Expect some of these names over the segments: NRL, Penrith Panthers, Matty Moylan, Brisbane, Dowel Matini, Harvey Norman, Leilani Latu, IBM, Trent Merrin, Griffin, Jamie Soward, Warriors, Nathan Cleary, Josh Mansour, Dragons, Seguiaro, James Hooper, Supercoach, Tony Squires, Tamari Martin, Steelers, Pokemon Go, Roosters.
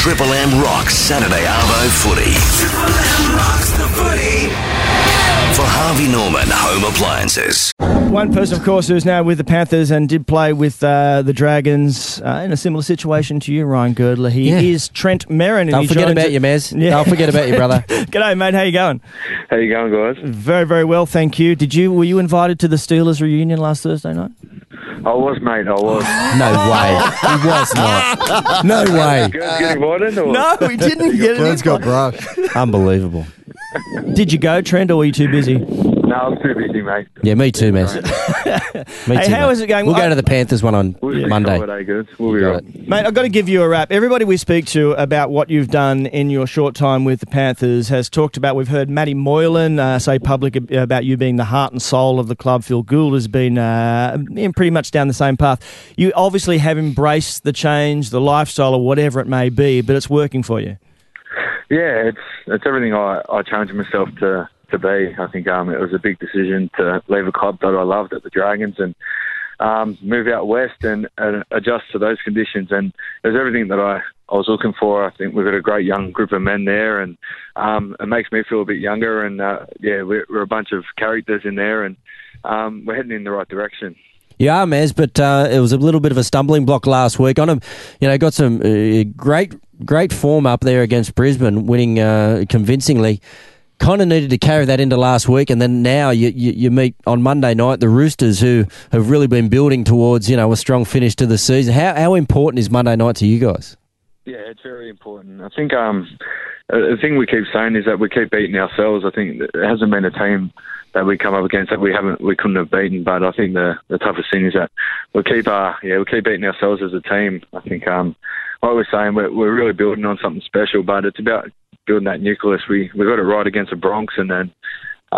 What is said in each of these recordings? Triple M rocks Saturday Arvo Footy. Triple M rocks the footy. For Harvey Norman Home Appliances. One person, of course, who's now with the Panthers and did play with the Dragons in a similar situation to you, Ryan Girdler. He is Trent Merrin. Don't forget about you, Mez. Yeah. Don't forget about you, brother. G'day, mate. How you going? How you going, guys? Very, very well, thank you. Were you invited to the Steelers reunion last Thursday night? I was, mate. I was. No way. He was not. No way. Did you guys get invited? Or? No, we didn't get invited. Brent's got brush. Unbelievable. Did you go, Trent, or were you too busy? No, I'm too busy, mate. Yeah, me too, mate. How is it going? We'll go to the Panthers one on Monday. We'll be right. Mate, I've got to give you a wrap. Everybody we speak to about what you've done in your short time with the Panthers has talked about, we've heard Matty Moylan say public about you being the heart and soul of the club. Phil Gould has been pretty much down the same path. You obviously have embraced the change, the lifestyle, or whatever it may be, but it's working for you. Yeah, it's everything I challenged myself to be. I think it was a big decision to leave a club that I loved at the Dragons and move out west and adjust to those conditions. And it was everything that I was looking for. I think we've got a great young group of men there, and it makes me feel a bit younger. And, we're a bunch of characters in there, and we're heading in the right direction. Yeah, Mez, but it was a little bit of a stumbling block last week on him. You know, got some great form up there against Brisbane, winning convincingly. Kind of needed to carry that into last week, and then now you meet on Monday night the Roosters, who have really been building towards a strong finish to the season. How important is Monday night to you guys? Yeah, it's very important. I think the thing we keep saying is that we keep beating ourselves. I think it hasn't been a team that we come up against that we couldn't have beaten. But I think the toughest thing is that we keep beating ourselves as a team. I think like we're saying, we're really building on something special, but it's about building that nucleus. We got it right against the Bronx, and then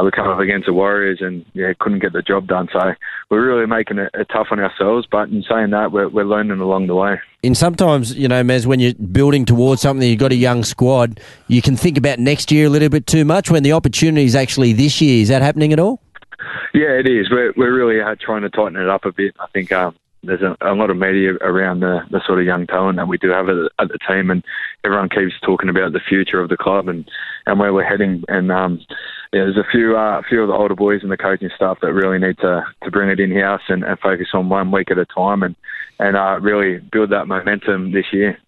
we come up against the Warriors and couldn't get the job done. So we're really making it tough on ourselves, but in saying that, we're learning along the way. And sometimes, Mez, when you're building towards something, you've got a young squad, you can think about next year a little bit too much when the opportunity is actually this year. Is that happening at all? Yeah, it is. We're really trying to tighten it up a bit. I think there's a lot of media around the sort of young talent that we do have at the team, and everyone keeps talking about the future of the club and where we're heading. And there's a few of the older boys and the coaching staff that really need to bring it in-house and focus on 1 week at a time and really build that momentum this year.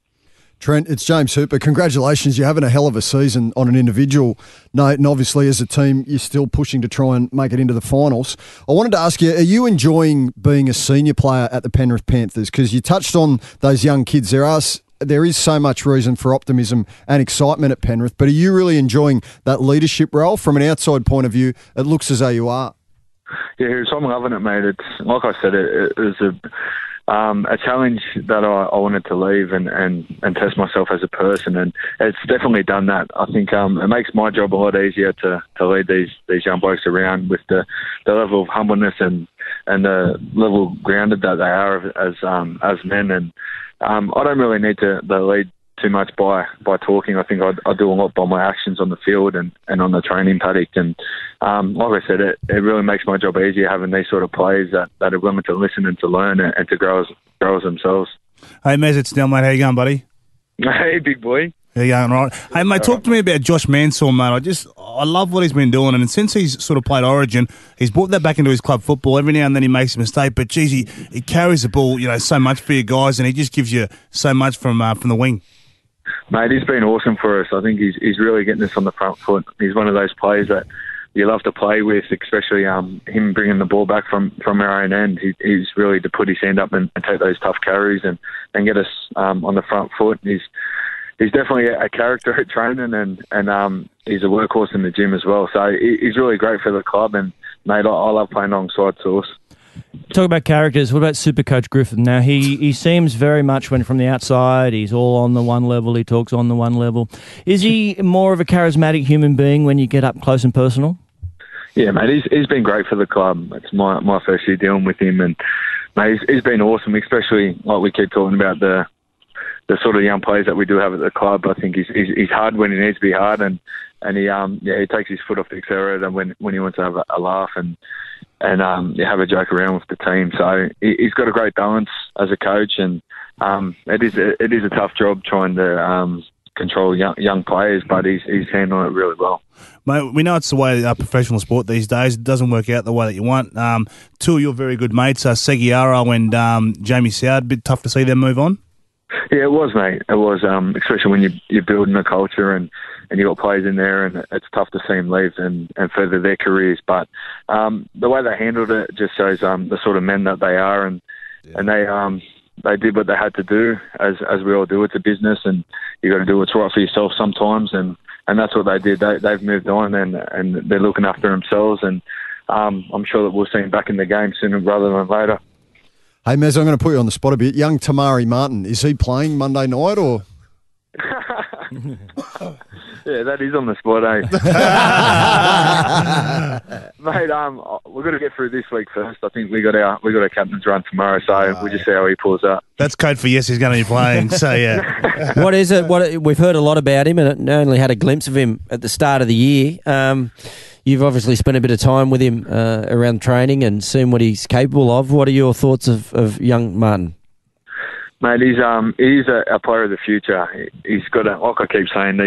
Trent, it's James Hooper. Congratulations. You're having a hell of a season on an individual note, and obviously as a team you're still pushing to try and make it into the finals. I wanted to ask you, are you enjoying being a senior player at the Penrith Panthers? Because you touched on those young kids. There is so much reason for optimism and excitement at Penrith, but are you really enjoying that leadership role? From an outside point of view, it looks as though you are. Yeah, I'm loving it, mate. It's, like I said, it was a challenge that I wanted to leave and test myself as a person, and it's definitely done that. I think it makes my job a lot easier to lead these young blokes around with the level of humbleness and the level of grounded that they are as men. And I don't really need to lead too much by talking. I think I do a lot by my actions on the field and on the training paddock. And like I said, it really makes my job easier having these sort of players that are willing to listen and to learn and to grow as themselves. Hey, Mez, it's Dowel, mate. How you going, buddy? Hey, big boy. How you going, right? Hey, mate, talk to me about Josh Mansour, mate. I love what he's been doing, and since he's sort of played Origin, he's brought that back into his club football. Every now and then he makes a mistake, but, geez, he carries the ball, so much for you guys, and he just gives you so much from the wing. Mate, he's been awesome for us. I think he's really getting us on the front foot. He's one of those players that you love to play with, especially him bringing the ball back from our own end. He's really to put his hand up and take those tough carries and get us on the front foot. He's definitely a character at training and he's a workhorse in the gym as well. So he's really great for the club, and, mate, I love playing alongside Sauce. Talk about characters. What about Supercoach Griffin? Now, he seems very much, when from the outside, he's all on the one level, he talks on the one level. Is he more of a charismatic human being when you get up close and personal? Yeah, mate, he's been great for the club. It's my first year dealing with him, and, mate, he's been awesome, especially, like we keep talking about, the the sort of young players that we do have at the club. I think he's hard when he needs to be hard, and he takes his foot off the accelerator when he wants to have a laugh and have a joke around with the team. So he's got a great balance as a coach, and it is a tough job trying to control young players, but he's handling it really well. Mate, we know it's the way professional sport these days. It doesn't work out the way that you want. Two of your very good mates are Seguiaro and Jamie Soward. A bit tough to see them move on? Yeah, it was, mate. It was, especially when you're building a culture and you've got players in there, and it's tough to see them leave and further their careers. But the way they handled it just shows the sort of men that they are, and they did what they had to do, as we all do. It's a business, and you got to do what's right for yourself sometimes, and that's what they did. They've moved on, and they're looking after themselves, and I'm sure that we'll see them back in the game sooner rather than later. Hey, Mez, I'm going to put you on the spot a bit. Young Tamari Martin, is he playing Monday night, or...? Yeah, that is on the spot, eh? Mate, we're going to get through this week first. I think we got our captain's run tomorrow, so we'll just see how he pulls up. That's code for yes, he's going to be playing. So yeah, what is it? We've heard a lot about him, and only had a glimpse of him at the start of the year. You've obviously spent a bit of time with him around training and seen what he's capable of. What are your thoughts of young Martin? Mate, he's a player of the future. He's got, like I keep saying,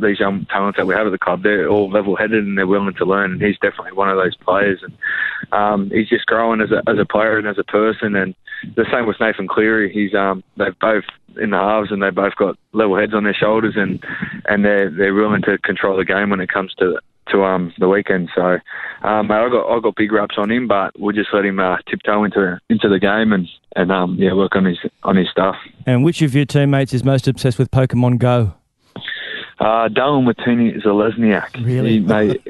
these young talents that we have at the club, they're all level-headed and they're willing to learn, and he's definitely one of those players. And he's just growing as a player and as a person, and the same with Nathan Cleary. He's they're both in the halves, and they both got level heads on their shoulders, and they're willing to control the game when it comes to the weekend. So I got big raps on him, but we'll just let him tiptoe into the game and work on his stuff. And which of your teammates is most obsessed with Pokemon Go? Dowel Matini is a Lesniak. Really?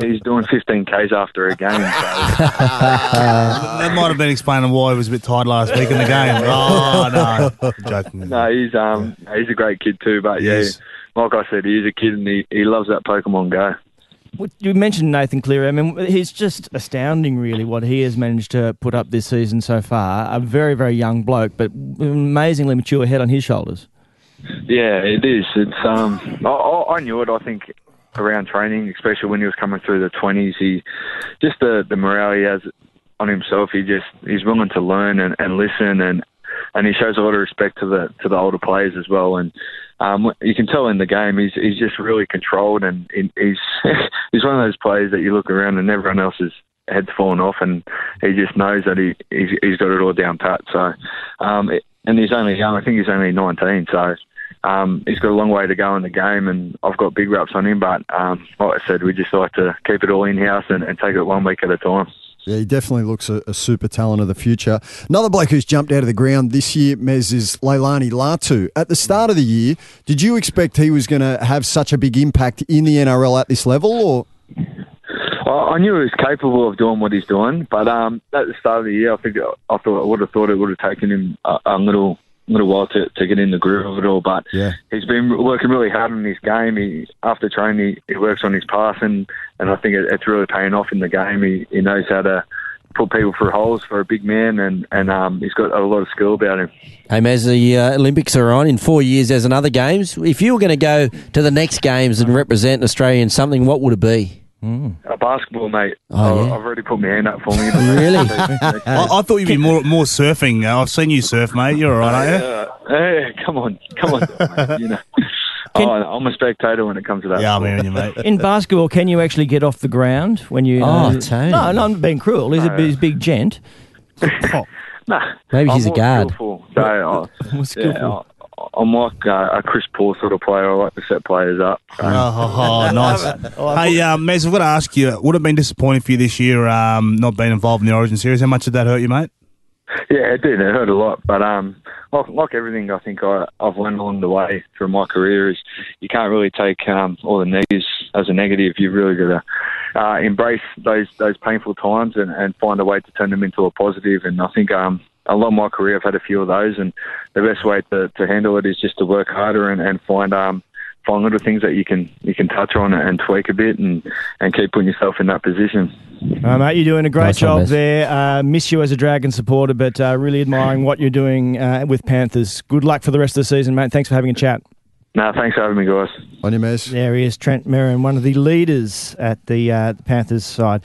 He's doing 15Ks after a game. So. That might have been explaining why he was a bit tired last week in the game. Oh, no. I'm joking. No, he's a great kid too, but yes. Yeah, like I said, he's a kid and he loves that Pokemon Go. You mentioned Nathan Cleary. I mean, he's just astounding, really, what he has managed to put up this season so far. A very, very young bloke, but amazingly mature head on his shoulders. Yeah, it is. It's I knew it, I think, around training, especially when he was coming through the 20s. He just the morale he has on himself. He's willing to learn and listen, and he shows a lot of respect to the older players as well. And you can tell in the game, he's just really controlled, and he's he's one of those players that you look around and everyone else's head's fallen off, and he just knows that he's got it all down pat. So, and he's only young. I think he's only 19. So he's got a long way to go in the game, and I've got big raps on him. But like I said, we just like to keep it all in-house and take it 1 week at a time. Yeah, he definitely looks a super talent of the future. Another bloke who's jumped out of the ground this year, Mez, is Leilani Latu. At the start of the year, did you expect he was going to have such a big impact in the NRL at this level? Or I knew he was capable of doing what he's doing, but at the start of the year, I would have thought it would have taken him a little while to get in the groove of it all. But yeah, he's been working really hard on his game. After training, he works on his passing, and I think it's really paying off in the game. He knows how to put people through holes for a big man, and he's got a lot of skill about him. Hey, Maz, the Olympics are on in 4 years as in other games. If you were going to go to the next games and represent Australia in something, what would it be? A basketball, mate. Oh, yeah. I've already put my hand up for me. Really? I thought you'd be more surfing. I've seen you surf, mate. You're all right, aren't you? Hey, come on, mate. You know, I'm a spectator when it comes to that. Yeah, I'm you, mate. In basketball, can you actually get off the ground when you? Tony. No, I'm being cruel. He's a big gent. Nah, maybe he's a guard. Skillful, so I'm skillful. I'm like a Chris Paul sort of player. I like to set players up. Nice. Hey, Mez, I've got to ask you, would it have been disappointing for you this year not being involved in the Origin Series? How much did that hurt you, mate? Yeah, it did. It hurt a lot. But like everything I think I've learned along the way through my career is you can't really take all the negatives as a negative. You've really got to embrace those painful times and find a way to turn them into a positive. And I think... along my career, I've had a few of those, and the best way to handle it is just to work harder and find find little things that you can touch on and tweak a bit and keep putting yourself in that position. Mate, you're doing a great job there. Miss you as a Dragon supporter, but really admiring what you're doing with Panthers. Good luck for the rest of the season, mate. Thanks for having a chat. No, thanks for having me, guys. On your mess. There he is, Trent Merrin, one of the leaders at the Panthers side.